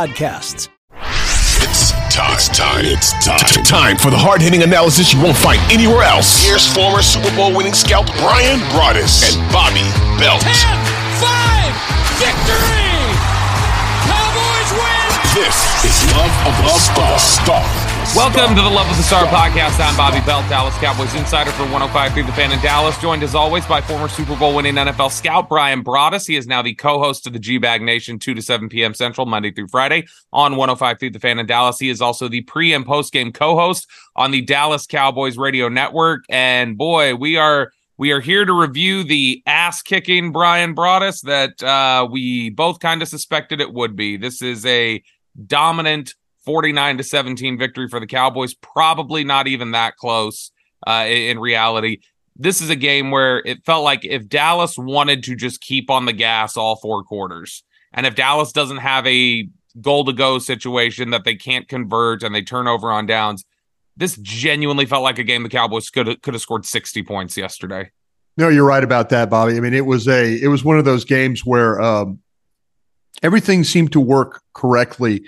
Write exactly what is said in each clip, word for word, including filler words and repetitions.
Podcasts. It's time. It's time. It's time. T- time for the hard-hitting analysis you won't find anywhere else. Here's former Super Bowl winning scout Brian Broaddus and Bobby Belt. ten five victory! Cowboys win! This is Love of the Stars. Star. Welcome to the Love of the Star podcast. I'm Bobby Belt, Dallas Cowboys insider for one oh five point three the Fan in Dallas, joined as always by former Super Bowl winning N F L scout Brian Broaddus. He is now the co-host of the G-Bag Nation, two to seven p.m. Central, Monday through Friday on one oh five point three the Fan in Dallas. He is also the pre- and post-game co-host on the Dallas Cowboys radio network. And boy, we are we are here to review the ass-kicking Brian Broaddus that uh, we both kind of suspected it would be. This is a dominant forty-nine to seventeen victory for the Cowboys. Probably not even that close uh, in reality. This is a game where it felt like if Dallas wanted to just keep on the gas all four quarters, and if Dallas doesn't have a goal-to-go situation that they can't convert and they turn over on downs, this genuinely felt like a game the Cowboys could have, could have scored sixty points yesterday. No, you're right about that, Bobby. I mean, it was a it was one of those games where um, everything seemed to work correctly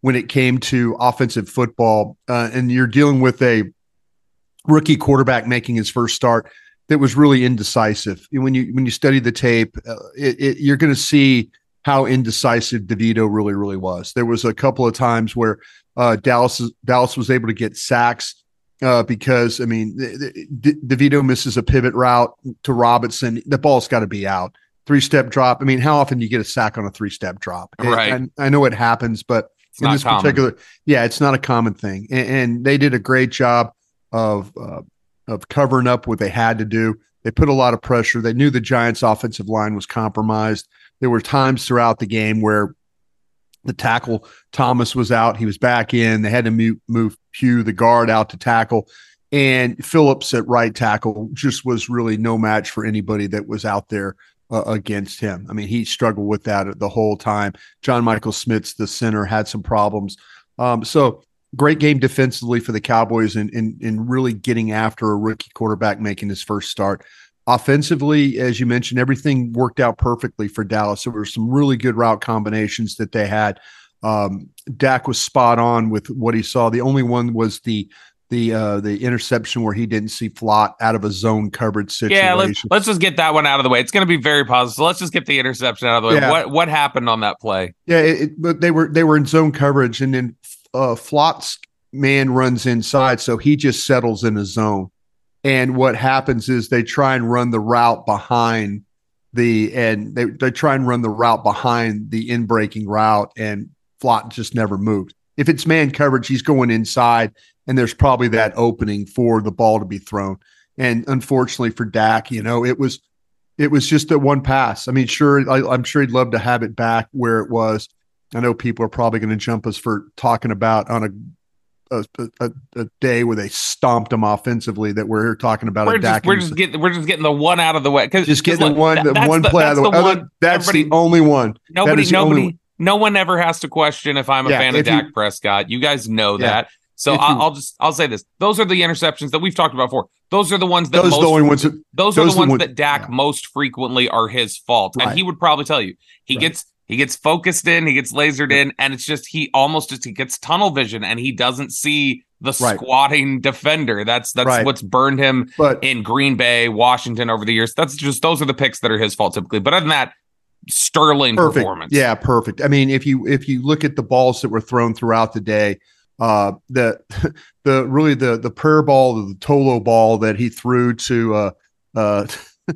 when it came to offensive football, uh, and you're dealing with a rookie quarterback making his first start that was really indecisive. And when you when you study the tape, uh, it, it, you're going to see how indecisive DeVito really, really was. There was a couple of times where uh, Dallas Dallas was able to get sacks uh, because, I mean, De- DeVito misses a pivot route to Robinson. The ball's got to be out. Three-step drop. I mean, how often do you get a sack on a three-step drop? Right. And I, I know it happens, but It's in this common. particular, yeah, it's not a common thing, and, and they did a great job of uh, of covering up what they had to do. They put a lot of pressure. They knew the Giants' offensive line was compromised. There were times throughout the game where the tackle Thomas was out; he was back in. They had to move, move Hugh, the guard, out to tackle, and Phillips at right tackle just was really no match for anybody that was out there Uh, against him. I mean, he struggled with that the whole time. John Michael Smith's the center had some problems. Um, so great game defensively for the Cowboys and in, in, in really getting after a rookie quarterback making his first start. Offensively, as you mentioned, everything worked out perfectly for Dallas. There were some really good route combinations that they had. Um, Dak was spot on with what he saw. The only one was the The uh, the interception where he didn't see Flott out of a zone coverage situation. Yeah, let's, let's just get that one out of the way. It's going to be very positive. So let's just get the interception out of the way. Yeah. What what happened on that play? Yeah, it, it, but they were they were in zone coverage, and then uh, Flott's man runs inside, so he just settles in a zone. And what happens is they try and run the route behind the and they they try and run the route behind the in breaking route, and Flott just never moved. If it's man coverage, he's going inside. And there's probably that opening for the ball to be thrown. And unfortunately for Dak, you know, it was it was just that one pass. I mean, sure, I, I'm sure he'd love to have it back where it was. I know people are probably going to jump us for talking about on a a, a a day where they stomped him offensively that we're here talking about. We're, just, we're, just, getting, we're just getting the one out of the way. Just getting look, the one, that, the one the, play out of the way. One, that's the only one. Nobody, nobody, one. No one ever has to question if I'm a yeah, fan of Dak you, Prescott. You guys know yeah. that. So you, I'll just I'll say this: those are the interceptions that we've talked about before. Those are the ones that those most, the only ones that, those, those are the ones, ones that Dak yeah. most frequently are his fault, right. And he would probably tell you he right. gets He gets focused in, he gets lasered in, and it's just he almost just he gets tunnel vision and he doesn't see the right. squatting defender. That's that's right. what's burned him but, in Green Bay, Washington over the years. That's just those are the picks that are his fault typically. But other than that, sterling perfect. performance. Yeah, perfect. I mean, if you if you look at the balls that were thrown throughout the day, uh, the the really the the prayer ball, the Tolo ball that he threw to uh uh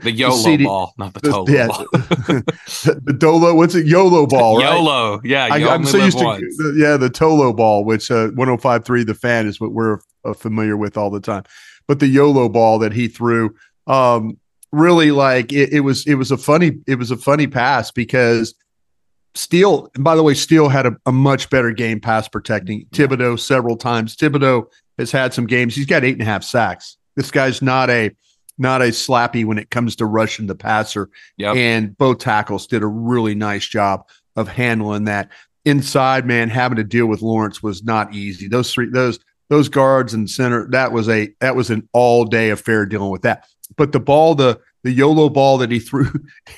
the YOLO the CD, ball, not the Tolo the, yeah, ball. the, the Dolo, what's it? YOLO ball, right? YOLO, yeah. I, I'm so used to, the, yeah, the Tolo ball, which uh, one oh five point three the Fan is what we're uh, familiar with all the time. But the YOLO ball that he threw, um, really, like it, it was, it was a funny, it was a funny pass because Steele. And by the way, Steele had a, a much better game pass protecting Thibodeau several times. Thibodeau has had some games. He's got eight and a half sacks. This guy's not a Not a slappy when it comes to rushing the passer. Yep. And both tackles did a really nice job of handling that. Inside, man, having to deal with Lawrence was not easy. Those three, those those guards and center, that was a that was an all day affair dealing with that. But the ball, the the YOLO ball that he threw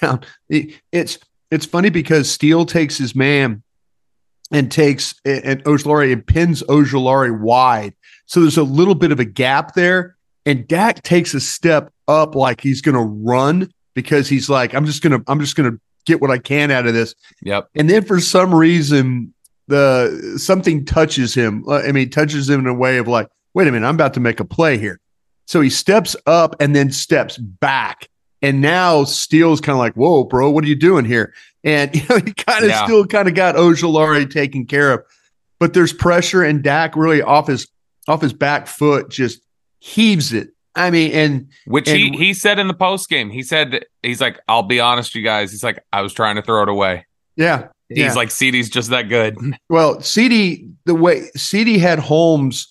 down, it, it's it's funny because Steele takes his man and takes and Ojulari and pins Ojulari wide, so there's a little bit of a gap there. And Dak takes a step up like he's going to run because he's like, I'm just going to, I'm just going to get what I can out of this. Yep. And then for some reason, the something touches him. I mean, touches him in a way of like, wait a minute, I'm about to make a play here. So he steps up and then steps back. And now Steele's kind of like, whoa, bro, what are you doing here? And you know, he kind of yeah. still kind of got Ojulari taken care of, but there's pressure and Dak really off his, off his back foot, just heaves it. I mean, and which and, he, he said in the post game, he said, he's like, I'll be honest, you guys. He's like, I was trying to throw it away. Yeah. He's yeah. like, CeeDee's just that good. Well, CeeDee, the way CeeDee had Holmes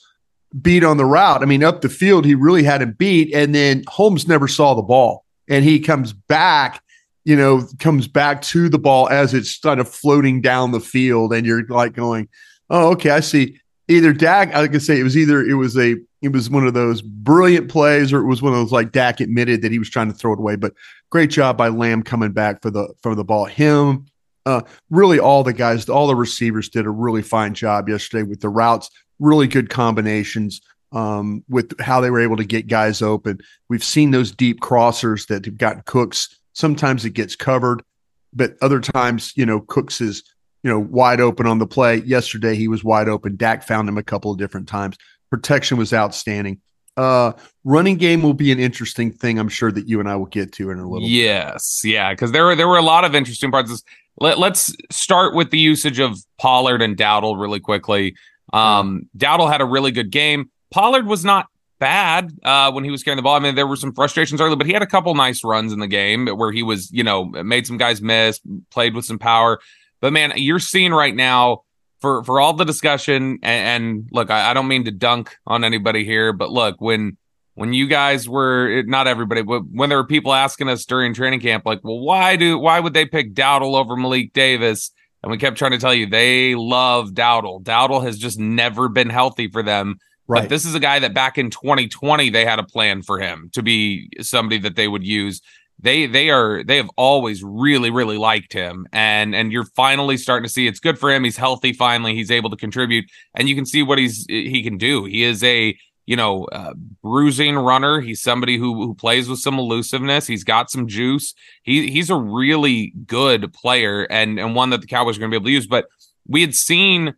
beat on the route. I mean, up the field, he really had him beat. And then Holmes never saw the ball. And he comes back, you know, comes back to the ball as it's kind of floating down the field. And you're like going, oh, okay, I see. Either Dak, I could say it was either it was a it was one of those brilliant plays, or it was one of those like Dak admitted that he was trying to throw it away. But great job by Lamb coming back for the for the ball. Him, uh, really all the guys, all the receivers did a really fine job yesterday with the routes. Really good combinations um, with how they were able to get guys open. We've seen those deep crossers that have gotten Cooks. Sometimes it gets covered, but other times, you know, Cooks is, you know, wide open on the play. Yesterday, he was wide open. Dak found him a couple of different times. Protection was outstanding. Uh, running game will be an interesting thing, I'm sure, that you and I will get to in a little yes, bit. Yes, yeah, because there were, there were a lot of interesting parts. Let, let's start with the usage of Pollard and Dowdle really quickly. Um, Dowdle had a really good game. Pollard was not bad uh, when he was carrying the ball. I mean, there were some frustrations early, but he had a couple nice runs in the game where he was, you know, made some guys miss, played with some power. But, man, you're seeing right now, for, for all the discussion, and, and look, I, I don't mean to dunk on anybody here, but look, when when you guys were, not everybody, but when there were people asking us during training camp, like, well, why do why would they pick Dowdle over Malik Davis? And we kept trying to tell you, they love Dowdle. Dowdle has just never been healthy for them. Right. But this is a guy that back in twenty twenty, they had a plan for him to be somebody that they would use. They they are they have always really, really liked him. And and you're finally starting to see it's good for him. He's healthy finally. He's able to contribute. And you can see what he's he can do. He is a, you know, uh, bruising runner. He's somebody who who plays with some elusiveness. He's got some juice. He he's a really good player and, and one that the Cowboys are going to be able to use. But we had seen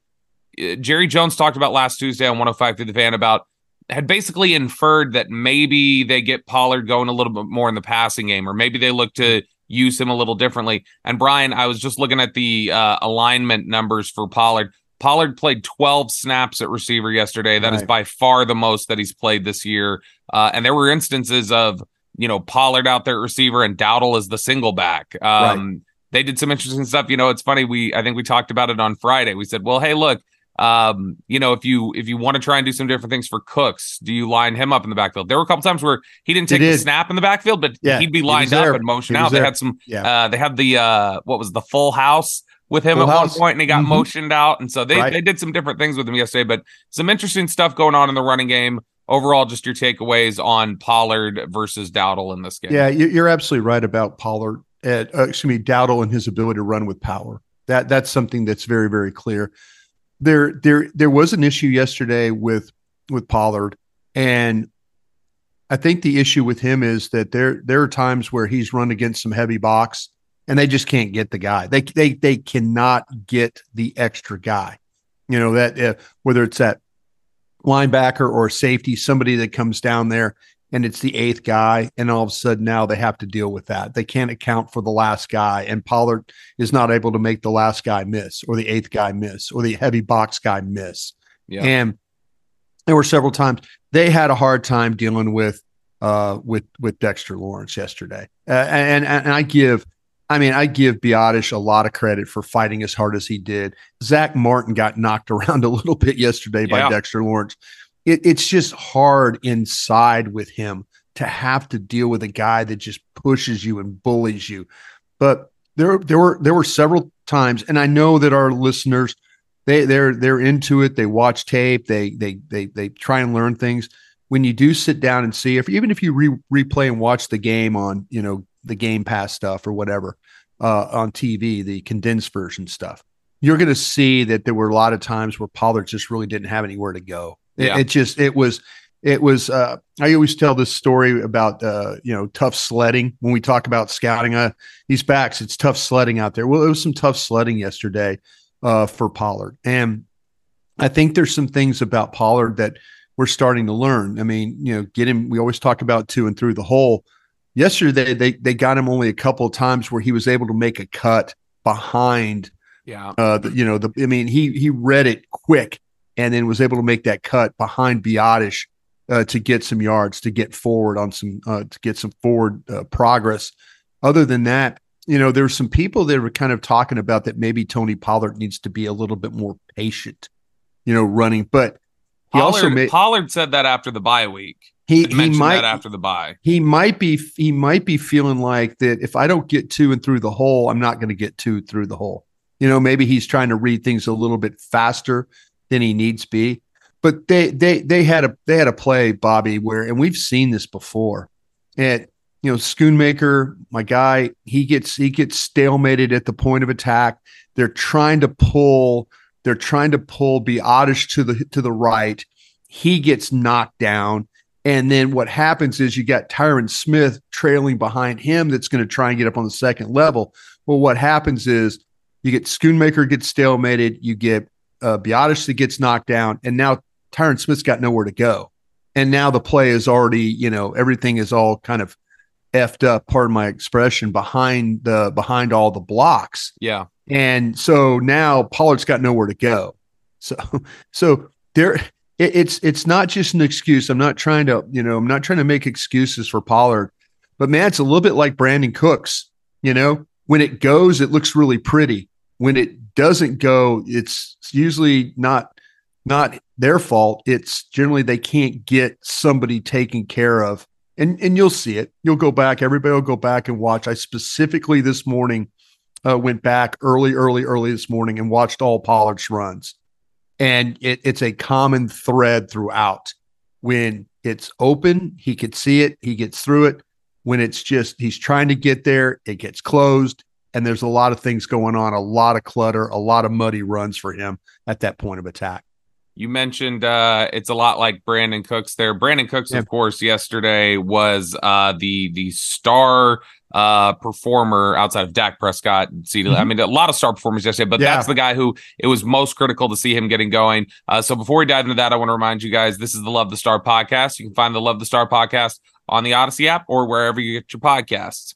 uh, Jerry Jones talked about last Tuesday on one oh five point three the Fan about had basically inferred that maybe they get Pollard going a little bit more in the passing game, or maybe they look to use him a little differently. And Brian, I was just looking at the uh, alignment numbers for Pollard. Pollard played twelve snaps at receiver yesterday. That right. is by far the most that he's played this year. Uh, and there were instances of, you know, Pollard out there at receiver and Dowdle as the single back. Um, right. They did some interesting stuff. You know, it's funny. We, I think we talked about it on Friday. We said, well, hey, look, Um, you know, if you if you want to try and do some different things for Cooks, do you line him up in the backfield? There were a couple times where he didn't take the snap in the backfield, but yeah, he'd be lined he up and motion out. They had some, yeah. uh, they had the uh, what was the full house with him full at house. one point, and he got mm-hmm. motioned out, and so they right. they did some different things with him yesterday. But some interesting stuff going on in the running game overall. Just your takeaways on Pollard versus Dowdle in this game. Yeah, you're absolutely right about Pollard. At, uh, excuse me, Dowdle and his ability to run with power. That that's something that's very, very clear. There, there, there was an issue yesterday with with Pollard, and I think the issue with him is that there there are times where he's run against some heavy box, and they just can't get the guy. They they they cannot get the extra guy. You know that uh, whether it's that linebacker or safety, somebody that comes down there and it's the eighth guy, and all of a sudden now they have to deal with that. They can't account for the last guy, and Pollard is not able to make the last guy miss or the eighth guy miss or the heavy box guy miss. Yeah. And there were several times they had a hard time dealing with uh, with with Dexter Lawrence yesterday. Uh, and, and and I give, I mean, I give Biotish a lot of credit for fighting as hard as he did. Zach Martin got knocked around a little bit yesterday by yeah. Dexter Lawrence. It, it's just hard inside with him to have to deal with a guy that just pushes you and bullies you. But there, there were there were several times, and I know that our listeners, they they're they're into it. They watch tape. They they they they try and learn things. When you do sit down and see, if even if you re, replay and watch the game on you know the Game Pass stuff or whatever uh, on T V, the condensed version stuff, you're going to see that there were a lot of times where Pollard just really didn't have anywhere to go. Yeah. It, it just, it was, it was, uh, I always tell this story about, uh, you know, tough sledding. When we talk about scouting uh, these backs, it's tough sledding out there. Well, it was some tough sledding yesterday uh, for Pollard. And I think there's some things about Pollard that we're starting to learn. I mean, you know, get him, we always talk about to and through the hole. Yesterday, they, they got him only a couple of times where he was able to make a cut behind. Yeah. Uh, the, you know, the, I mean, he, he read it quick, and then was able to make that cut behind Biotish uh, to get some yards, to get forward on some, uh, to get some forward uh, progress. Other than that, you know, there's some people that were kind of talking about that maybe Tony Pollard needs to be a little bit more patient, you know, running. But he Pollard, also made, Pollard said that after the bye week. He, he might that after the bye. He might be he might be feeling like that. If I don't get to and through the hole, I'm not going to get to through the hole. You know, maybe he's trying to read things a little bit faster than he needs be. But they they they had a they had a play, Bobby, where, and we've seen this before. And you know, Schoonmaker, my guy, he gets he gets stalemated at the point of attack. They're trying to pull, they're trying to pull Biotish to the to the right. He gets knocked down. And then what happens is you got Tyron Smith trailing behind him that's going to try and get up on the second level. Well, what happens is you get Schoonmaker gets stalemated, you get Uh, Biotish that gets knocked down, and now Tyron Smith's got nowhere to go, and now the play is already, you know, everything is all kind of effed up, pardon my expression, behind the behind all the blocks. Yeah, and so now Pollard's got nowhere to go. So, so there, it, it's it's not just an excuse. I'm not trying to, you know, I'm not trying to make excuses for Pollard, but man, it's a little bit like Brandon Cooks. You know, when it goes, it looks really pretty. When it doesn't go, it's usually not not their fault. It's generally they can't get somebody taken care of. And and you'll see it. You'll go back. Everybody will go back and watch. I specifically this morning uh, went back early, early, early this morning and watched all Pollard's runs. And it, it's a common thread throughout. When it's open, he could see it. He gets through it. When it's just he's trying to get there, it gets closed. And there's a lot of things going on, a lot of clutter, a lot of muddy runs for him at that point of attack. You mentioned uh, it's a lot like Brandon Cooks there. Brandon Cooks, yeah. Of course, yesterday was uh, the the star uh, performer outside of Dak Prescott. And CeeDee, mm-hmm. I mean, a lot of star performers yesterday, but yeah. That's the guy who it was most critical to see him getting going. Uh, so before we dive into that, I want to remind you guys, this is the Love the Star podcast. You can find the Love the Star podcast on the Odyssey app or wherever you get your podcasts.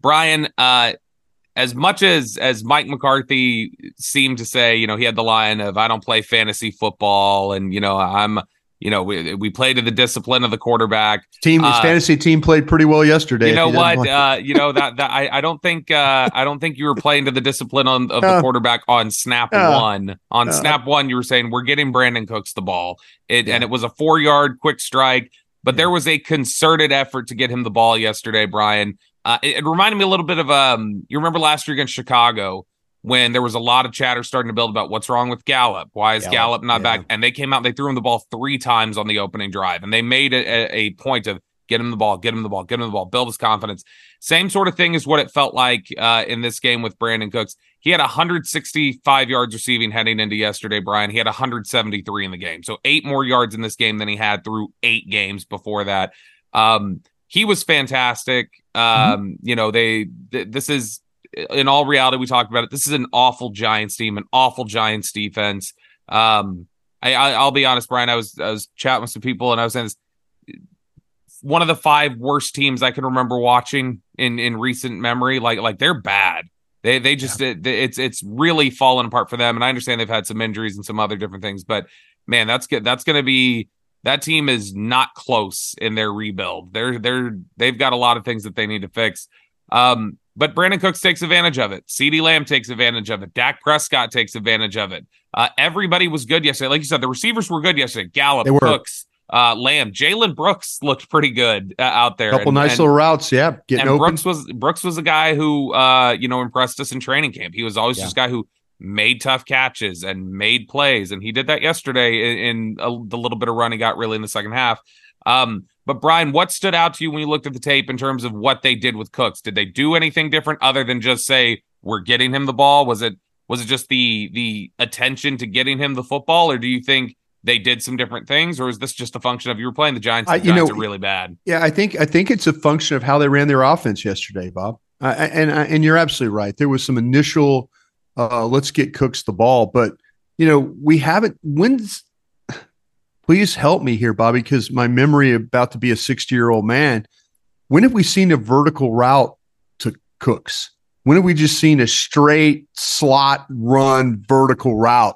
Brian, uh, as much as as Mike McCarthy seemed to say, you know, he had the line of, I don't play fantasy football, and, you know, I'm, you know, we we play to the discipline of the quarterback. Team, uh, his fantasy team played pretty well yesterday. You know what? Uh, you know that that I, I don't think uh, I don't think you were playing to the discipline on, of uh, the quarterback on snap uh, one. On uh, snap one, you were saying we're getting Brandon Cooks the ball, it, yeah. and it was a four yard quick strike. But yeah. there was a concerted effort to get him the ball yesterday, Brian. Uh, it, it reminded me a little bit of um. You remember last year against Chicago, when there was a lot of chatter starting to build about what's wrong with Gallup. Why is Gallup, Gallup not yeah. back? And they came out and they threw him the ball three times on the opening drive. And they made a, a point of get him the ball, get him the ball, get him the ball, build his confidence. Same sort of thing is what it felt like uh, in this game with Brandon Cooks. He had one hundred sixty-five yards receiving heading into yesterday, Brian. He had one hundred seventy-three in the game. So eight more yards in this game than he had through eight games before that. Um, he was fantastic. Um, mm-hmm. You know, they th- this is... in all reality, we talked about it. This is an awful Giants team, an awful Giants defense. Um, I, I, I'll be honest, Brian. I was I was chatting with some people, and I was saying this, one of the five worst teams I can remember watching in, in recent memory. Like like they're bad. They they just yeah. it, it's it's really fallen apart for them. And I understand they've had some injuries and some other different things, but man, that's good. That's going to be that team is not close in their rebuild. They're they're they've got a lot of things that they need to fix. Um, But Brandon Cooks takes advantage of it. CeeDee Lamb takes advantage of it. Dak Prescott takes advantage of it. Uh, everybody was good yesterday. Like you said, the receivers were good yesterday. Gallup, Cooks, uh, Lamb, Jalen Brooks looked pretty good uh, out there. A couple and, nice and, little routes, yeah. Getting and Brooks open. was Brooks was a guy who uh, you know impressed us in training camp. He was always yeah. this guy who made tough catches and made plays, and he did that yesterday in, in a, the little bit of run he got really in the second half. Um, but Brian, what stood out to you when you looked at the tape in terms of what they did with Cooks? Did they do anything different other than just say, we're getting him the ball? Was it, was it just the, the attention to getting him the football? Or do you think they did some different things, or is this just a function of you were playing the Giants? And I, you Giants know, are really bad. Yeah. I think, I think it's a function of how they ran their offense yesterday, Bob. Uh, and, and you're absolutely right. There was some initial, uh, let's get Cooks the ball, but you know, we haven't, when's, please help me here, Bobby, because my memory about to be a sixty-year-old man. When have we seen a vertical route to Cooks? When have we just seen a straight slot run vertical route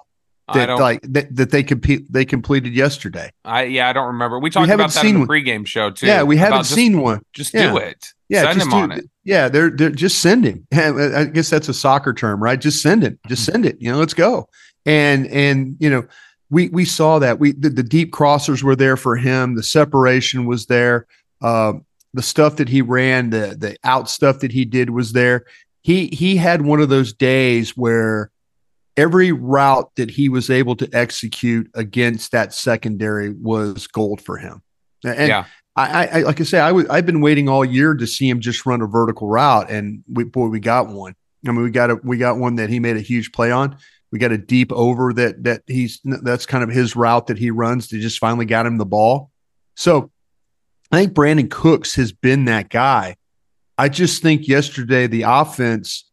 that like that, that they comp- they completed yesterday? I yeah, I don't remember. We talked we about that in the one. pregame show too. Yeah, we haven't just, seen one. Just yeah. do it. Yeah, send him do, on it. Yeah, they're they're just send him. I guess that's a soccer term, right? Just send him. Just send it. You know, let's go. And and you know. We we saw that we the, the deep crossers were there for him. The separation was there. Uh, the stuff that he ran, the the out stuff that he did was there. He he had one of those days where every route that he was able to execute against that secondary was gold for him. And yeah. I, I like I say I w- I've been waiting all year to see him just run a vertical route, and we boy we got one. I mean we got a we got one that he made a huge play on. We got a deep over that that he's that's kind of his route that he runs to just finally got him the ball. So I think Brandon Cooks has been that guy. I just think yesterday the offense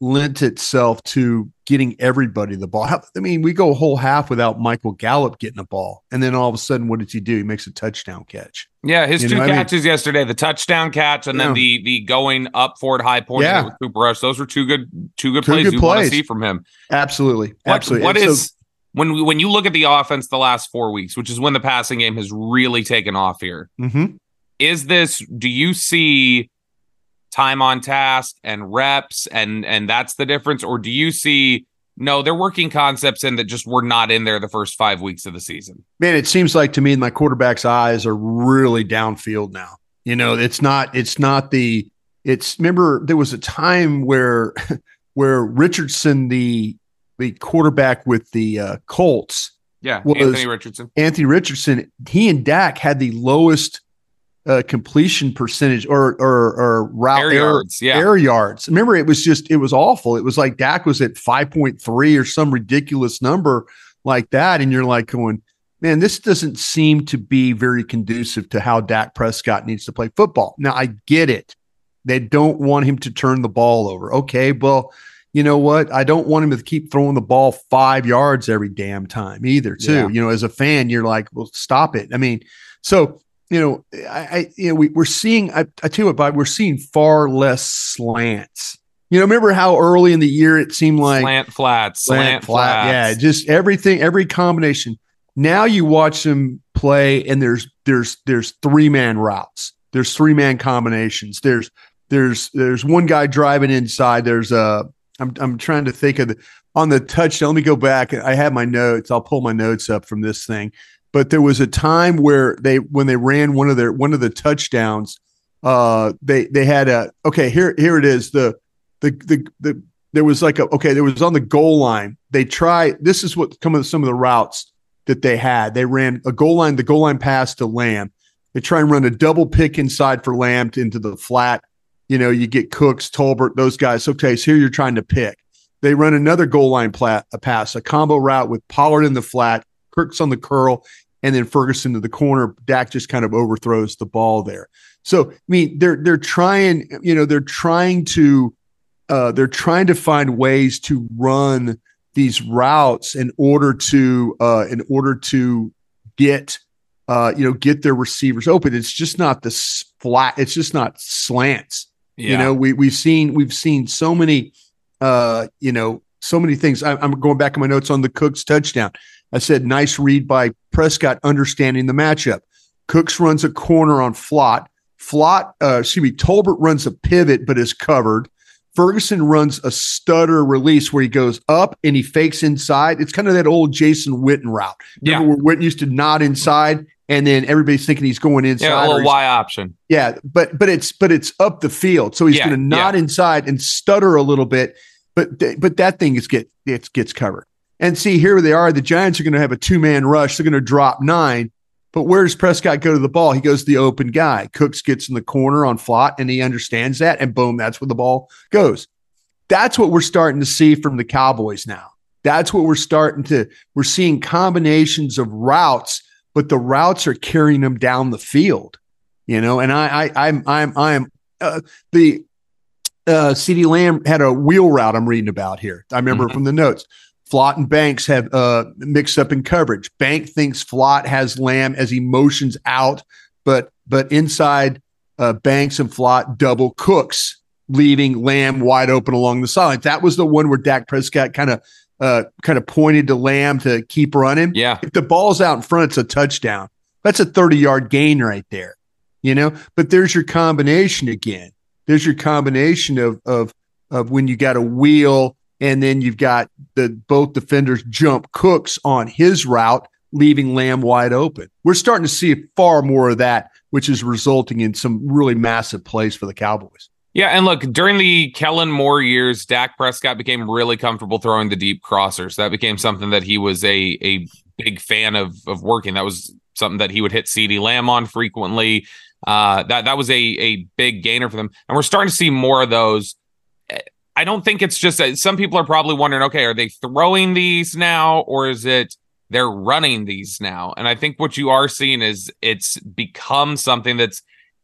lent itself to getting everybody the ball. I mean, we go a whole half without Michael Gallup getting a ball, and then all of a sudden, what does he do? He makes a touchdown catch. Yeah, his you two catches I mean? yesterday, the touchdown catch and yeah. then the the going up forward high point yeah. with Cooper Rush. Those were two good two good two plays good you plays. want to see from him. Absolutely. What, Absolutely. What and is so, when we, when you look at the offense the last four weeks, which is when the passing game has really taken off here, mm-hmm. is this do you see time on task and reps and and that's the difference, or do you see no, they're working concepts in that just were not in there the first five weeks of the season? Man, it seems like to me my quarterback's eyes are really downfield now. You know, it's not, it's not the, it's, remember there was a time where, where Richardson, the, the quarterback with the uh, Colts. Yeah. Was Anthony Richardson. Anthony Richardson. He and Dak had the lowest uh, completion percentage or or or route air, air yards. Yeah. Air yards. Remember, it was just it was awful. It was like Dak was at five point three or some ridiculous number like that, and you're like going, man, this doesn't seem to be very conducive to how Dak Prescott needs to play football. Now, I get it. They don't want him to turn the ball over. Okay, well, you know what? I don't want him to keep throwing the ball five yards every damn time either, too. Yeah. You know, as a fan, you're like, well, stop it. I mean, so, you know, I, I you know, we, we're seeing, I, I tell you what, Bob, we're seeing far less slants. You know, remember how early in the year it seemed like slant flats, slant, slant flat, flats. Yeah, just everything, every combination. Now you watch them play, and there's there's there's three man routes, there's three man combinations, there's there's there's one guy driving inside. There's a I'm I'm trying to think of the on the touchdown. Let me go back. I have my notes. I'll pull my notes up from this thing. But there was a time where they when they ran one of their one of the touchdowns, uh, they they had a okay here here it is the the the the there was like a okay there was on the goal line. They try this is what come of some of the routes that they had. They ran a goal line, the goal line pass to Lamb. They try and run a double pick inside for Lamb into the flat. You know, you get Cooks, Tolbert, those guys. Okay, so here you're trying to pick. They run another goal line plat, a pass, a combo route with Pollard in the flat, Kirk's on the curl, and then Ferguson to the corner. Dak just kind of overthrows the ball there. So, I mean, they're they're trying, you know, they're trying to uh, they're trying to find ways to run these routes in order to uh, in order to get uh, you know get their receivers open. It's just not the flat. It's just not slants. Yeah. You know, we we've seen we've seen so many uh, you know so many things. I, I'm going back in my notes on the Cooks touchdown. I said nice read by Prescott, understanding the matchup. Cooks runs a corner on Flott. Flott, uh, excuse me, Tolbert runs a pivot but is covered. Ferguson runs a stutter release where he goes up and he fakes inside. It's kind of that old Jason Witten route. Remember yeah. where Witten used to nod inside and then everybody's thinking he's going inside. Yeah, a little Y option. Yeah, but but it's but it's up the field. So he's yeah, going to nod yeah. inside and stutter a little bit, but th- but that thing is get it gets covered. And see, here they are. The Giants are going to have a two-man rush. They're going to drop nine. But where does Prescott go to the ball? He goes to the open guy. Cooks gets in the corner on Flott, and he understands that, and boom, that's where the ball goes. That's what we're starting to see from the Cowboys now. That's what we're starting to – we're seeing combinations of routes, but the routes are carrying them down the field, you know. And I, I, I'm, I'm, I'm uh, – the uh, CeeDee Lamb had a wheel route I'm reading about here. I remember mm-hmm. from the notes. Flott and Banks have uh, mixed up in coverage. Bank thinks Flott has Lamb as he motions out, but but inside uh, Banks and Flott double Cooks, leaving Lamb wide open along the sideline. That was the one where Dak Prescott kind of uh, kind of pointed to Lamb to keep running. Yeah, if the ball's out in front, it's a touchdown. That's a thirty-yard gain right there, you know. But there's your combination again. There's your combination of of of when you got a wheel. And then you've got the both defenders jump Cooks on his route, leaving Lamb wide open. We're starting to see far more of that, which is resulting in some really massive plays for the Cowboys. Yeah, and look, during the Kellen Moore years, Dak Prescott became really comfortable throwing the deep crossers. That became something that he was a a big fan of of working. That was something that he would hit CeeDee Lamb on frequently. Uh, that, that was a, a big gainer for them. And we're starting to see more of those. I don't think it's just that some people are probably wondering, okay, are they throwing these now or is it they're running these now? And I think what you are seeing is it's become something that's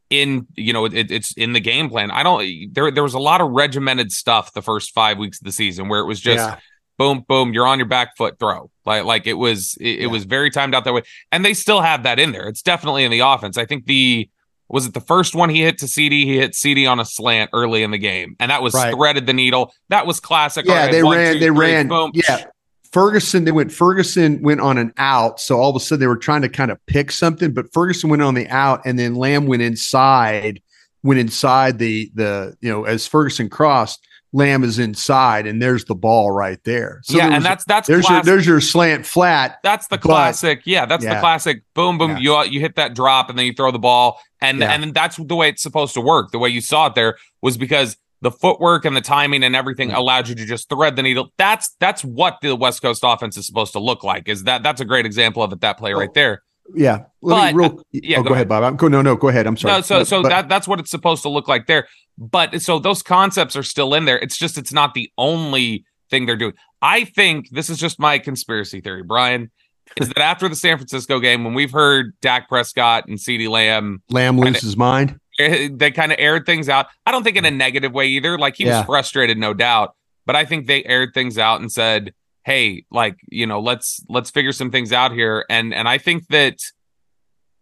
in, you know, it, it's in the game plan. I don't, there, there was a lot of regimented stuff the first five weeks of the season where it was just yeah. boom, boom, you're on your back foot throw. Like, like it was, it, yeah. it was very timed out that way. And they still have that in there. It's definitely in the offense. I think the, Was it the first one he hit to CeeDee? He hit CeeDee on a slant early in the game, and that was right. threaded the needle. That was classic. Yeah, right, they one, ran. Two, they three, ran. Boom. Yeah, Ferguson. They went. Ferguson went on an out, so all of a sudden they were trying to kind of pick something. But Ferguson went on the out, and then Lamb went inside. Went inside the the you know as Ferguson crossed, Lamb is inside, and there's the ball right there. So yeah, there and that's that's there's your, there's your slant flat. That's the classic. But, yeah, that's yeah. the classic. Boom, boom. Yeah. You you hit that drop, and then you throw the ball. And yeah. and that's the way it's supposed to work. The way you saw it there was because the footwork and the timing and everything yeah. allowed you to just thread the needle. That's that's what the West Coast offense is supposed to look like. Is that that's a great example of it, that play oh. right there. Yeah. Let but, me real, uh, yeah, oh, go, go ahead, Bob. I'm, go, no, no, go ahead. I'm sorry. No, so but, so but, that that's what it's supposed to look like there. But so those concepts are still in there. It's just it's not the only thing they're doing. I think this is just my conspiracy theory, Brian, is that after the San Francisco game, when we've heard Dak Prescott and CeeDee Lamb. Lamb lose his mind. They kind of aired things out. I don't think in a negative way either. Like he yeah. was frustrated, no doubt. But I think they aired things out and said, hey, like, you know, let's let's figure some things out here. And and I think that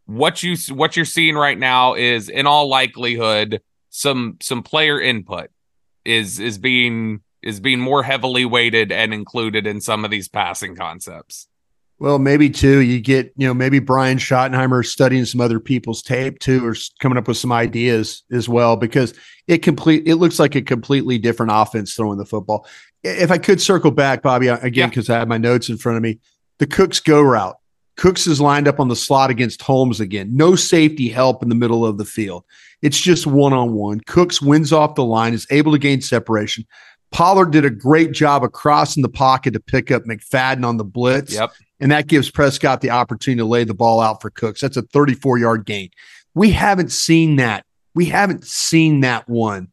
what you what you're seeing right now is in all likelihood some some player input is is being is being more heavily weighted and included in some of these passing concepts. Well, maybe too, you get, you know, maybe Brian Schottenheimer studying some other people's tape too, or coming up with some ideas as well, because it complete, it looks like a completely different offense throwing the football. If I could circle back, Bobby, again, because yeah. I have my notes in front of me, the Cooks go route. Cooks is lined up on the slot against Holmes again. No safety help in the middle of the field. It's just one-on-one. Cooks wins off the line, is able to gain separation. Pollard did a great job of crossing the pocket to pick up McFadden on the blitz. Yep. And that gives Prescott the opportunity to lay the ball out for Cooks. That's a thirty-four-yard gain. We haven't seen that. We haven't seen that one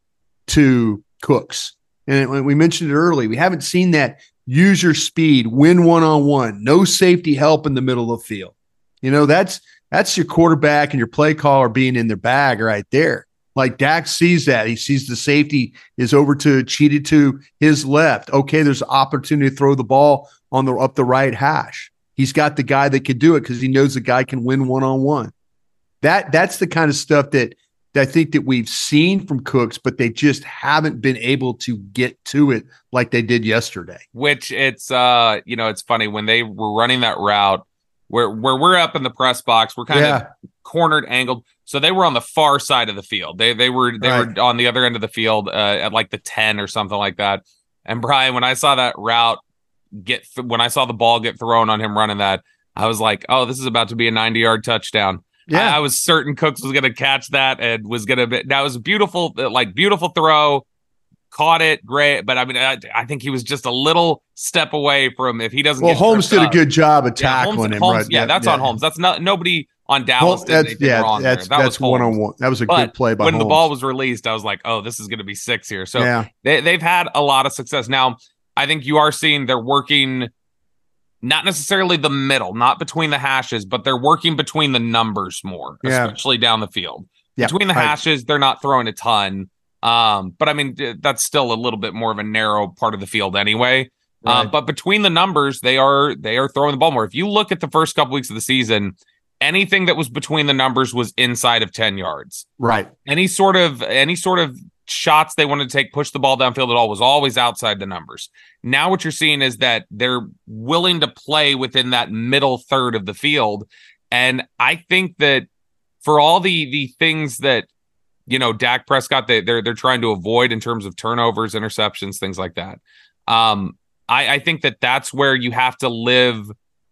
to Cooks. And we mentioned it early. We haven't seen that use your speed, win one-on-one, no safety help in the middle of the field. You know, that's that's your quarterback and your play caller being in their bag right there. Like Dak sees that. He sees the safety is over to cheated to his left. Okay, there's an opportunity to throw the ball on the up the right hash. He's got the guy that could do it because he knows the guy can win one-on-one. That that's the kind of stuff that, that I think that we've seen from Cooks, but they just haven't been able to get to it like they did yesterday. Which it's uh, you know, it's funny when they were running that route where where we're up in the press box, we're kind yeah. of cornered, angled. So they were on the far side of the field. They they were they right. were on the other end of the field uh, at like the ten or something like that. And Brian, when I saw that route get th- when I saw the ball get thrown on him running that, I was like, oh, this is about to be a ninety-yard touchdown. Yeah, I, I was certain Cooks was going to catch that and was going to be. That was a beautiful, like beautiful throw. Caught it, great. But I mean, I, I think he was just a little step away from if he doesn't. Well, get Holmes did up. a good job of tackling yeah, Holmes, him. Holmes, right? Yeah, yeah, that's yeah. on Holmes. That's not nobody. On Dallas, well, that's, yeah, wrong that's, that that's was one on one. That was a but good play by when Holmes. The ball was released, I was like, "Oh, this is going to be six here." So yeah. they they've had a lot of success. Now, I think you are seeing they're working, not necessarily the middle, not between the hashes, but they're working between the numbers more, yeah. especially down the field. Yeah, between the hashes, I, they're not throwing a ton. Um, but I mean, that's still a little bit more of a narrow part of the field anyway. Right. Uh, but between the numbers, they are they are throwing the ball more. If you look at the first couple weeks of the season. Anything that was between the numbers was inside of ten yards. Right. Any sort of any sort of shots they wanted to take, push the ball downfield at all was always outside the numbers. Now what you're seeing is that they're willing to play within that middle third of the field. And I think that for all the the things that, you know, Dak Prescott, they, they're they're trying to avoid in terms of turnovers, interceptions, things like that. Um, I, I think that that's where you have to live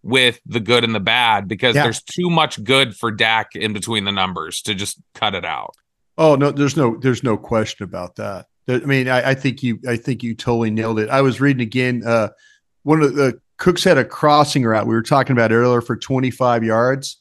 with the good and the bad, because yeah. there's too much good for Dak in between the numbers to just cut it out. Oh no, there's no, there's no question about that. There, I mean, I, I think you, I think you totally nailed it. I was reading again. Uh, one of the uh, Cooks had a crossing route we were talking about earlier for twenty-five yards.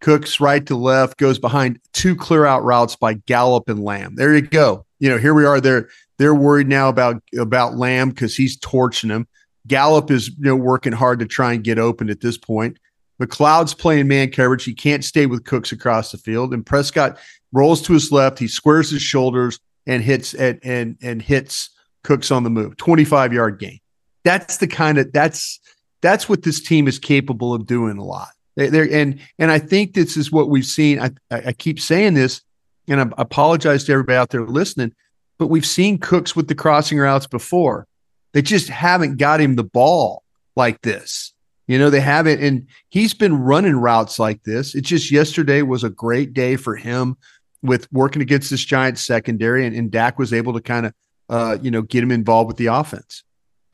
Cooks right to left goes behind two clear out routes by Gallup and Lamb. There you go. You know, here we are. They're, they're worried now about, about Lamb because he's torching him. Gallup is, you know, working hard to try and get open at this point. McLeod's playing man coverage. He can't stay with Cooks across the field. And Prescott rolls to his left. He squares his shoulders and hits at, and and hits Cooks on the move. twenty-five-yard gain. That's the kind of that's that's what this team is capable of doing a lot. They, and and I think this is what we've seen. I, I keep saying this, and I apologize to everybody out there listening, but we've seen Cooks with the crossing routes before. They just haven't got him the ball like this. You know, they haven't, and he's been running routes like this. It's just yesterday was a great day for him with working against this giant secondary, and, and Dak was able to kind of, uh, you know, get him involved with the offense.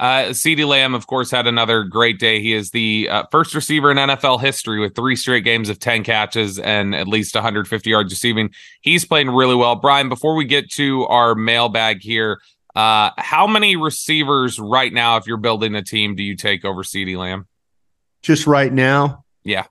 Uh, CeeDee Lamb, of course, had another great day. He is the uh, first receiver in N F L history with three straight games of ten catches and at least one hundred fifty yards receiving. He's playing really well. Brian, before we get to our mailbag here, Uh, how many receivers right now, if you're building a team, do you take over CeeDee Lamb? Just right now? Yeah.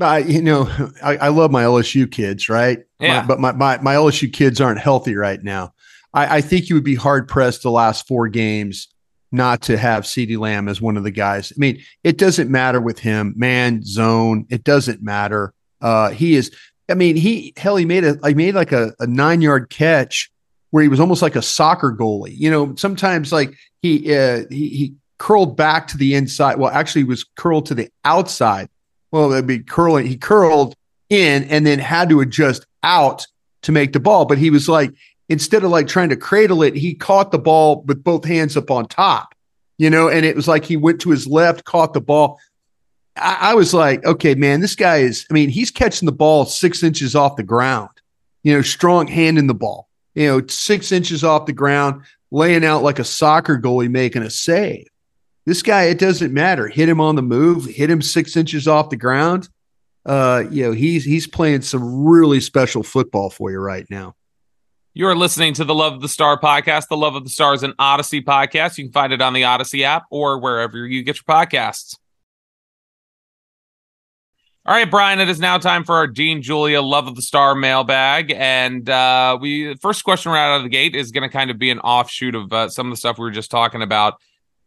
I, you know, I, I love my L S U kids, right? Yeah. My, but my, my, my L S U kids aren't healthy right now. I, I think you would be hard pressed the last four games not to have CeeDee Lamb as one of the guys. I mean, it doesn't matter with him, man, zone. It doesn't matter. Uh, he is. I mean, he hell, he made a, I made like a, a nine yard catch where he was almost like a soccer goalie. You know, sometimes like he uh, he, he curled back to the inside. Well, actually, he was curled to the outside. Well, that'd be curling. He curled in and then had to adjust out to make the ball. But he was like, instead of like trying to cradle it, he caught the ball with both hands up on top, you know, and it was like he went to his left, caught the ball. I, I was like, okay, man, this guy is, I mean, he's catching the ball six inches off the ground, you know, strong hand in the ball, you know, six inches off the ground, laying out like a soccer goalie, making a save. This guy, it doesn't matter. Hit him on the move, hit him six inches off the ground. Uh, you know, he's he's playing some really special football for you right now. You're listening to the Love of the Star podcast, the Love of the Stars and Odyssey podcast. You can find it on the Odyssey app or wherever you get your podcasts. All right, Brian, it is now time for our Dean Julia Love of the Star mailbag. And uh, we first question right out of the gate is going to kind of be an offshoot of uh, some of the stuff we were just talking about.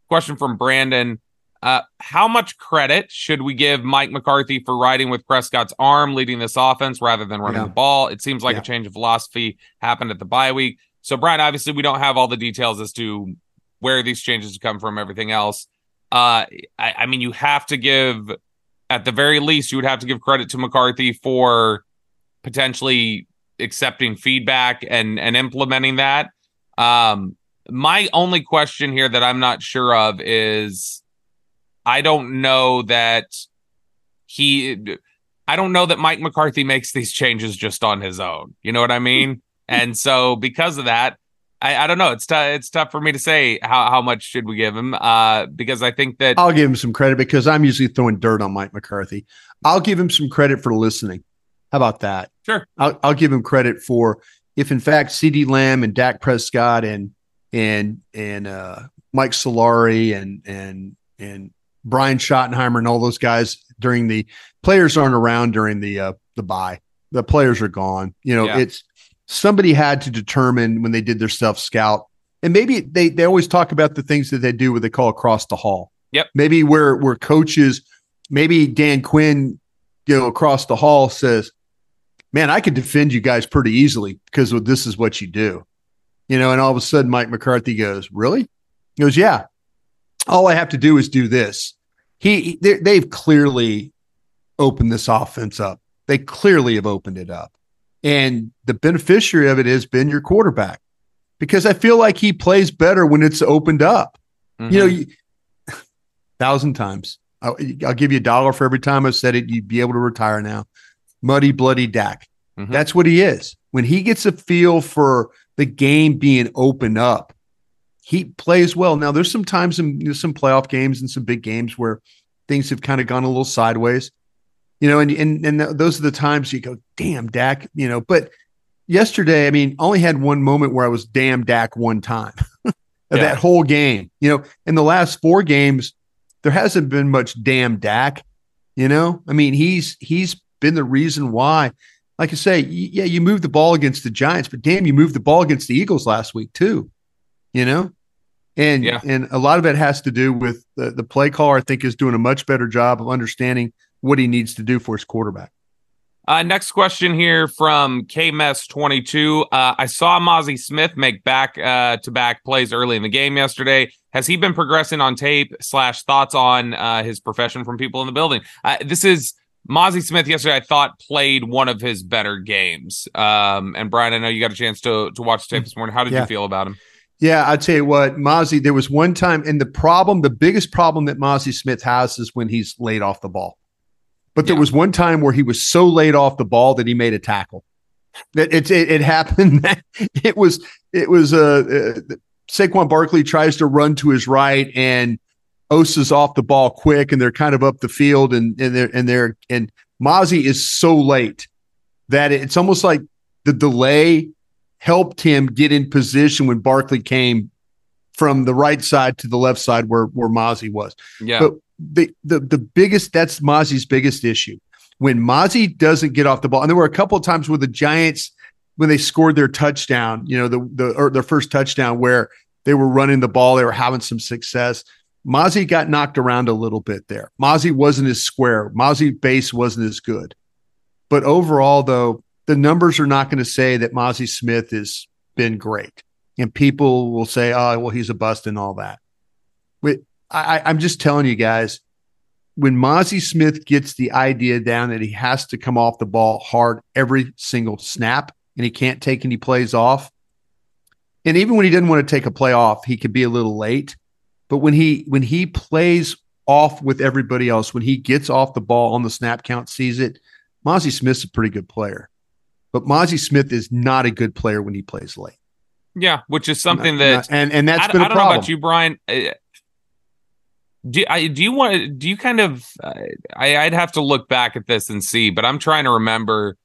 Question from Brandon. Uh, how much credit should we give Mike McCarthy for riding with Prescott's arm, leading this offense rather than running yeah. the ball? It seems like yeah. a change of philosophy happened at the bye week. So, Brian, obviously we don't have all the details as to where these changes come from, everything else. Uh, I, I mean, you have to give, at the very least, you would have to give credit to McCarthy for potentially accepting feedback and, and implementing that. Um, My only question here that I'm not sure of is I don't know that he I don't know that Mike McCarthy makes these changes just on his own. You know what I mean? And so because of that, I, I don't know. It's t- it's tough for me to say how, how much should we give him uh, because I think that I'll give him some credit because I'm usually throwing dirt on Mike McCarthy. I'll give him some credit for listening. How about that? Sure. I'll, I'll give him credit for if, in fact, CeeDee Lamb and Dak Prescott and and and uh, Mike Solari and and and Brian Schottenheimer and all those guys during the players aren't around during the uh, the bye. The players are gone. You know, yeah. it's somebody had to determine when they did their self scout, and maybe they they always talk about the things that they do what they call across the hall. Yep. Maybe where where coaches, maybe Dan Quinn, you know, across the hall says, "Man, I could defend you guys pretty easily because this is what you do." You know, and all of a sudden, Mike McCarthy goes, "Really?" He goes, "Yeah. All I have to do is do this." He, they, they've clearly opened this offense up. They clearly have opened it up, and the beneficiary of it has been your quarterback, because I feel like he plays better when it's opened up. Mm-hmm. You know, you, a thousand times. I'll, I'll give you a dollar for every time I've said it. You'd be able to retire now. Muddy, bloody Dak. Mm-hmm. That's what he is. When he gets a feel for the game being open up, he plays well. Now, there's some times in you know, some playoff games and some big games where things have kind of gone a little sideways, you know, and, and, and those are the times you go, damn Dak, you know, but yesterday, I mean, only had one moment where I was damn Dak one time of yeah. that whole game, you know, in the last four games, there hasn't been much damn Dak, you know, I mean, he's, he's been the reason why. Like I say, yeah, you moved the ball against the Giants, but damn, you moved the ball against the Eagles last week too, you know? And yeah. and a lot of it has to do with the, the play caller, I think, is doing a much better job of understanding what he needs to do for his quarterback. Uh, next question here from K M S twenty-two. Uh, I saw Mazi Smith make back-to-back uh, plays early in the game yesterday. Has he been progressing on tape slash thoughts on uh, his profession from people in the building? Uh, this is... Mazi Smith yesterday, I thought, played one of his better games. Um, and, Brian, I know you got a chance to to watch the tape this morning. How did yeah. you feel about him? Yeah, I'll tell you what, Mazi, there was one time, and the problem, the biggest problem that Mazi Smith has is when he's laid off the ball. But there yeah. was one time where he was so laid off the ball that he made a tackle. It, it, it, it happened. That it was it was uh, uh, Saquon Barkley tries to run to his right, and Osa's off the ball quick, and they're kind of up the field, and and they're and they're and Mazi is so late that it's almost like the delay helped him get in position when Barkley came from the right side to the left side where where Mazi was. Yeah. But the the the biggest that's Mazi's biggest issue. when Mazi doesn't get off the ball. And there were a couple of times where the Giants, when they scored their touchdown, you know, the, the or their first touchdown where they were running the ball, they were having some success. Mazi got knocked around a little bit there. Mazi wasn't as square. Mazi's base wasn't as good. But overall, though, the numbers are not going to say that Mazi Smith has been great. And people will say, oh, well, he's a bust and all that. But I, I'm just telling you guys, when Mazi Smith gets the idea down that he has to come off the ball hard every single snap and he can't take any plays off, and even when he didn't want to take a play off, he could be a little late. But when he when he plays off with everybody else, when he gets off the ball on the snap count, sees it, Mazi Smith's a pretty good player. But Mazi Smith is not a good player when he plays late. Yeah, which is something not, that not, and and that's I, been a problem. I don't problem. know about you, Brian. Uh, do I do you want do you kind of uh, I, I'd have to look back at this and see, but I'm trying to remember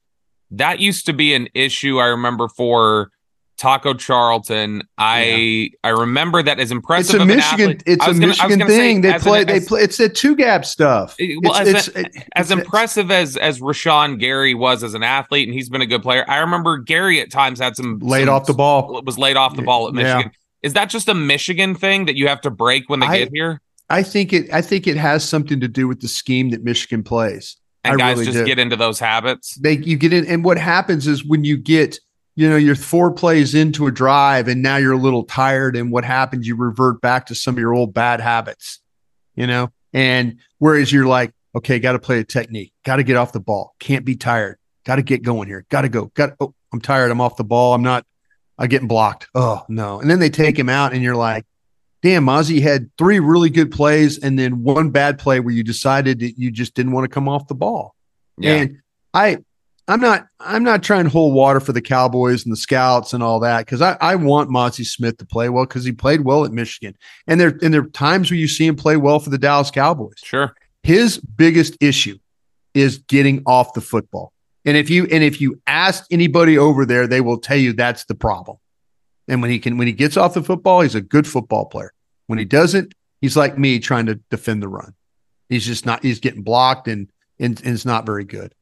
that used to be an issue. I remember for Taco Charlton. I yeah. I remember that as impressive. It's a of Michigan. An it's a gonna, Michigan thing. Say, they play. An, they as, play. It's a two gap stuff. It, well, it's, as, it's, a, as it's, impressive as as Rashawn Gary was as an athlete, and he's been a good player. I remember Gary at times had some laid some, off the ball. Was laid off the ball at Michigan. Yeah. Is that just a Michigan thing that you have to break when they I, get here? I think it. I think it has something to do with the scheme that Michigan plays. And I guys really just do. get into those habits. They you get in, and what happens is when you get. You know, you're four plays into a drive and now you're a little tired. And what happens? You revert back to some of your old bad habits, you know, and whereas you're like, okay, got to play a technique, got to get off the ball. Can't be tired. Got to get going here. Got to go. Got Oh, I'm tired. I'm off the ball. I'm not I'm getting blocked. Oh no. And then they take him out and you're like, damn, Mazi had three really good plays. And then one bad play where you decided that you just didn't want to come off the ball. Yeah. And I, I'm not I'm not trying to hold water for the Cowboys and the scouts and all that because I, I want Mazi Smith to play well because he played well at Michigan. And there, and there are times where you see him play well for the Dallas Cowboys. Sure. His biggest issue is getting off the football. And if you and if you ask anybody over there, they will tell you that's the problem. And when he can when he gets off the football, he's a good football player. When he doesn't, he's like me trying to defend the run. He's just not he's getting blocked and and, and it's not very good.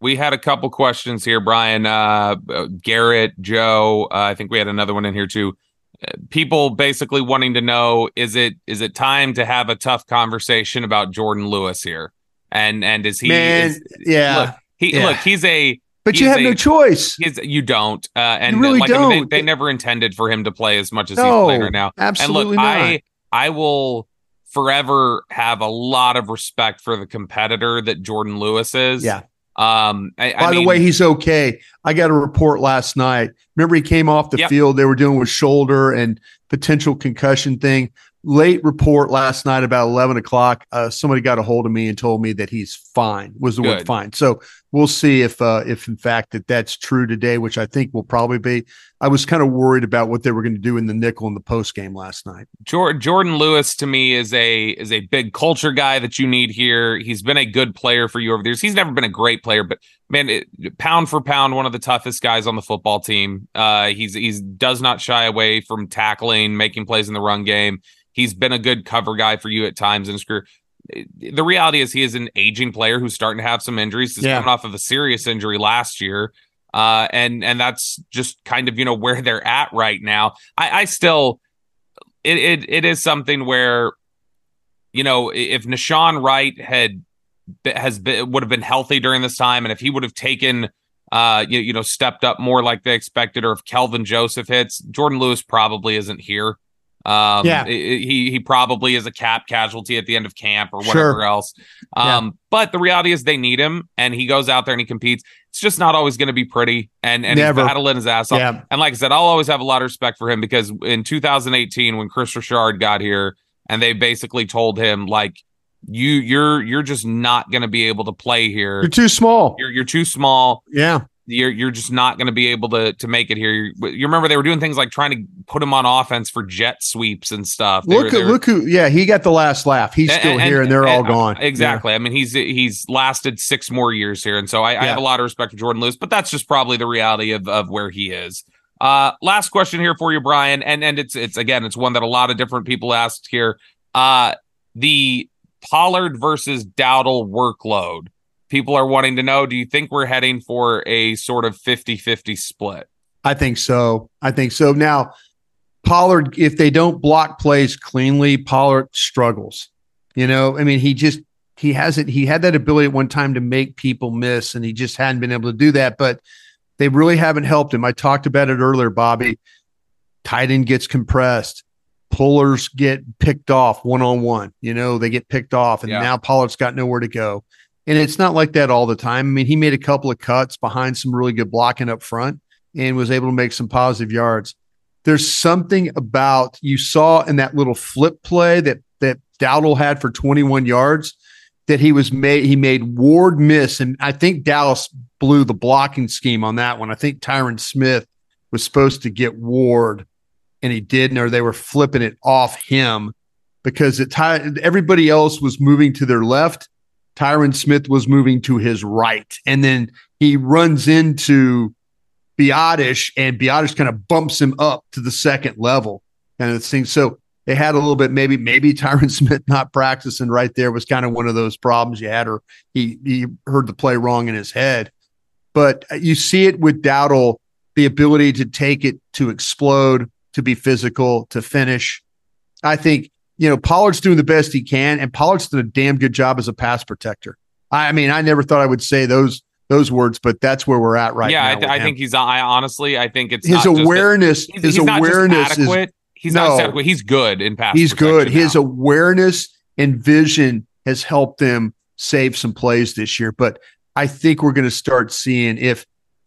We had a couple questions here, Brian, uh, Garrett, Joe. Uh, I think we had another one in here too. Uh, people basically wanting to know, is it is it time to have a tough conversation about Jourdan Lewis here? And and is he? Man, is, yeah. Look, he, yeah. look, he's a. But he's you have a, no choice. He's, you don't. Uh, and you really like, don't. I mean, they, they never intended for him to play as much as no, he's playing right now. Absolutely and look, not. I I will. forever have a lot of respect for the competitor that Jourdan Lewis is. Yeah. Um, I, By I mean, the way, he's okay. I got a report last night. Remember, he came off the yep. field. They were doing with shoulder and potential concussion thing. Late report last night about eleven o'clock. Uh, somebody got a hold of me and told me that he's fine, was the Good. word fine. So we'll see if, uh, if in fact that that's true today, which I think will probably be. I was kind of worried about what they were going to do in the nickel in the post game last night. Jourdan Lewis to me is a, is a big culture guy that you need here. He's been a good player for you over the years. He's never been a great player, but man, it, pound for pound, one of the toughest guys on the football team. Uh, he's, he's does not shy away from tackling, making plays in the run game. He's been a good cover guy for you at times in his career. The reality is he is an aging player who's starting to have some injuries. He's yeah. coming off of a serious injury last year. Uh, and and that's just kind of, you know, where they're at right now. I, I still, it, it it is something where, you know, if N'Shawn Wright had, has been, would have been healthy during this time, and if he would have taken, uh, you, you know, stepped up more like they expected, or if Kelvin Joseph hits, Jourdan Lewis probably isn't here. Um, yeah. he, he probably is a cap casualty at the end of camp or whatever sure. else. Um, yeah. But the reality is they need him and he goes out there and he competes. It's just not always going to be pretty. And, and Never. he's battling his ass off. Yeah. And like I said, I'll always have a lot of respect for him because in two thousand eighteen, when Chris Richard got here and they basically told him like, you, you're, you're just not going to be able to play here. You're too small. You're, you're too small. Yeah. You're you're just not going to be able to to make it here. You're, you remember they were doing things like trying to put him on offense for jet sweeps and stuff. They look were, who, were, look who, yeah, he got the last laugh. He's and, still and, here, and they're and, all gone. Exactly. Yeah. I mean, he's he's lasted six more years here, and so I, yeah. I have a lot of respect for Jourdan Lewis, but that's just probably the reality of of where he is. Uh, last question here for you, Brian, and and it's it's again, it's one that a lot of different people asked here. Uh, the Pollard versus Dowdle workload. people are wanting to know, do you think we're heading for a sort of fifty-fifty split? I think so. I think so. Now, Pollard, if they don't block plays cleanly, Pollard struggles. You know, I mean, he just, he hasn't, he had that ability at one time to make people miss, and he just hadn't been able to do that, but they really haven't helped him. I talked about it earlier, Bobby. Tight end gets compressed. Pullers get picked off one-on-one. You know, they get picked off, and yeah. now Pollard's got nowhere to go. And it's not like that all the time. I mean, he made a couple of cuts behind some really good blocking up front and was able to make some positive yards. There's something about, you saw in that little flip play that that Dowdle had for twenty-one yards, that he was made, he made Ward miss. And I think Dallas blew the blocking scheme on that one. I think Tyron Smith was supposed to get Ward and he didn't, or they were flipping it off him because it ty- everybody else was moving to their left. Tyron Smith was moving to his right. And then he runs into Biotish, and Biotish kind of bumps him up to the second level kind of thing. So they had a little bit, maybe, maybe Tyron Smith not practicing right there was kind of one of those problems you had, or he, he heard the play wrong in his head. But you see it with Dowdle, the ability to take it, to explode, to be physical, to finish. I think, you know, Pollard's doing the best he can, and Pollard's done a damn good job as a pass protector. I, I mean, I never thought I would say those those words, but that's where we're at right yeah, now. Yeah, I, th- I think he's, I honestly, I think it's his not awareness. Just a, his he's awareness not just adequate. Is. He's no, not adequate. He's good in pass. He's good. Now. His awareness and vision has helped them save some plays this year. But I think we're going to start seeing if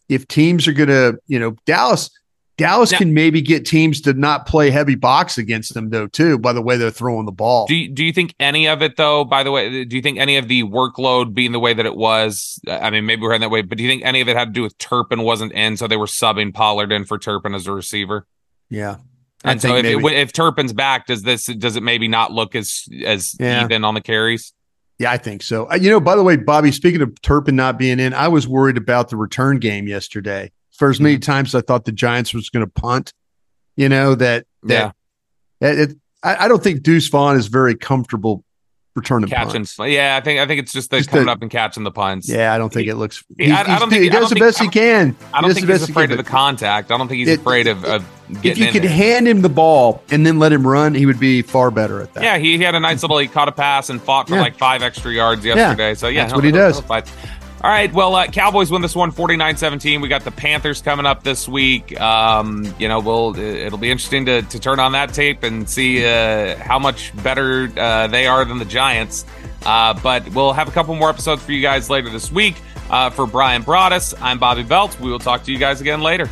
if teams are going to, you know, Dallas, Dallas now, can maybe get teams to not play heavy box against them, though, too, by the way they're throwing the ball. Do you, do you think any of it, though, by the way, do you think any of the workload being the way that it was? I mean, maybe we're heading that way, but do you think any of it had to do with Turpin wasn't in, so they were subbing Pollard in for Turpin as a receiver? Yeah. And so if, it, if Turpin's back, does this does it maybe not look as as yeah. even on the carries? Yeah, I think so. You know, by the way, Bobby, speaking of Turpin not being in, I was worried about the return game yesterday. For as many mm-hmm. times I thought the Giants was going to punt, you know, that that, yeah. that it, I, I don't think Deuce Vaughn is very comfortable returning punts. Yeah, I think I think it's just, the just coming the, up and catching the punts. Yeah, I don't think he, it looks. He, I, I don't think he does the best he can. I don't think he's afraid of the contact. I don't think he's it, afraid of. of If you could it. hand him the ball and then let him run, he would be far better at that. Yeah, he, he had a nice little, he caught a pass and fought for yeah. like five extra yards yesterday. Yeah. So, yeah, that's what he does. All right, well, uh, Cowboys win this one forty-nine seventeen. We got the Panthers coming up this week. Um, you know, we'll, it'll be interesting to, to turn on that tape and see uh, how much better uh, they are than the Giants. Uh, but we'll have a couple more episodes for you guys later this week. Uh, for Brian Broaddus, I'm Bobby Belt. We will talk to you guys again later.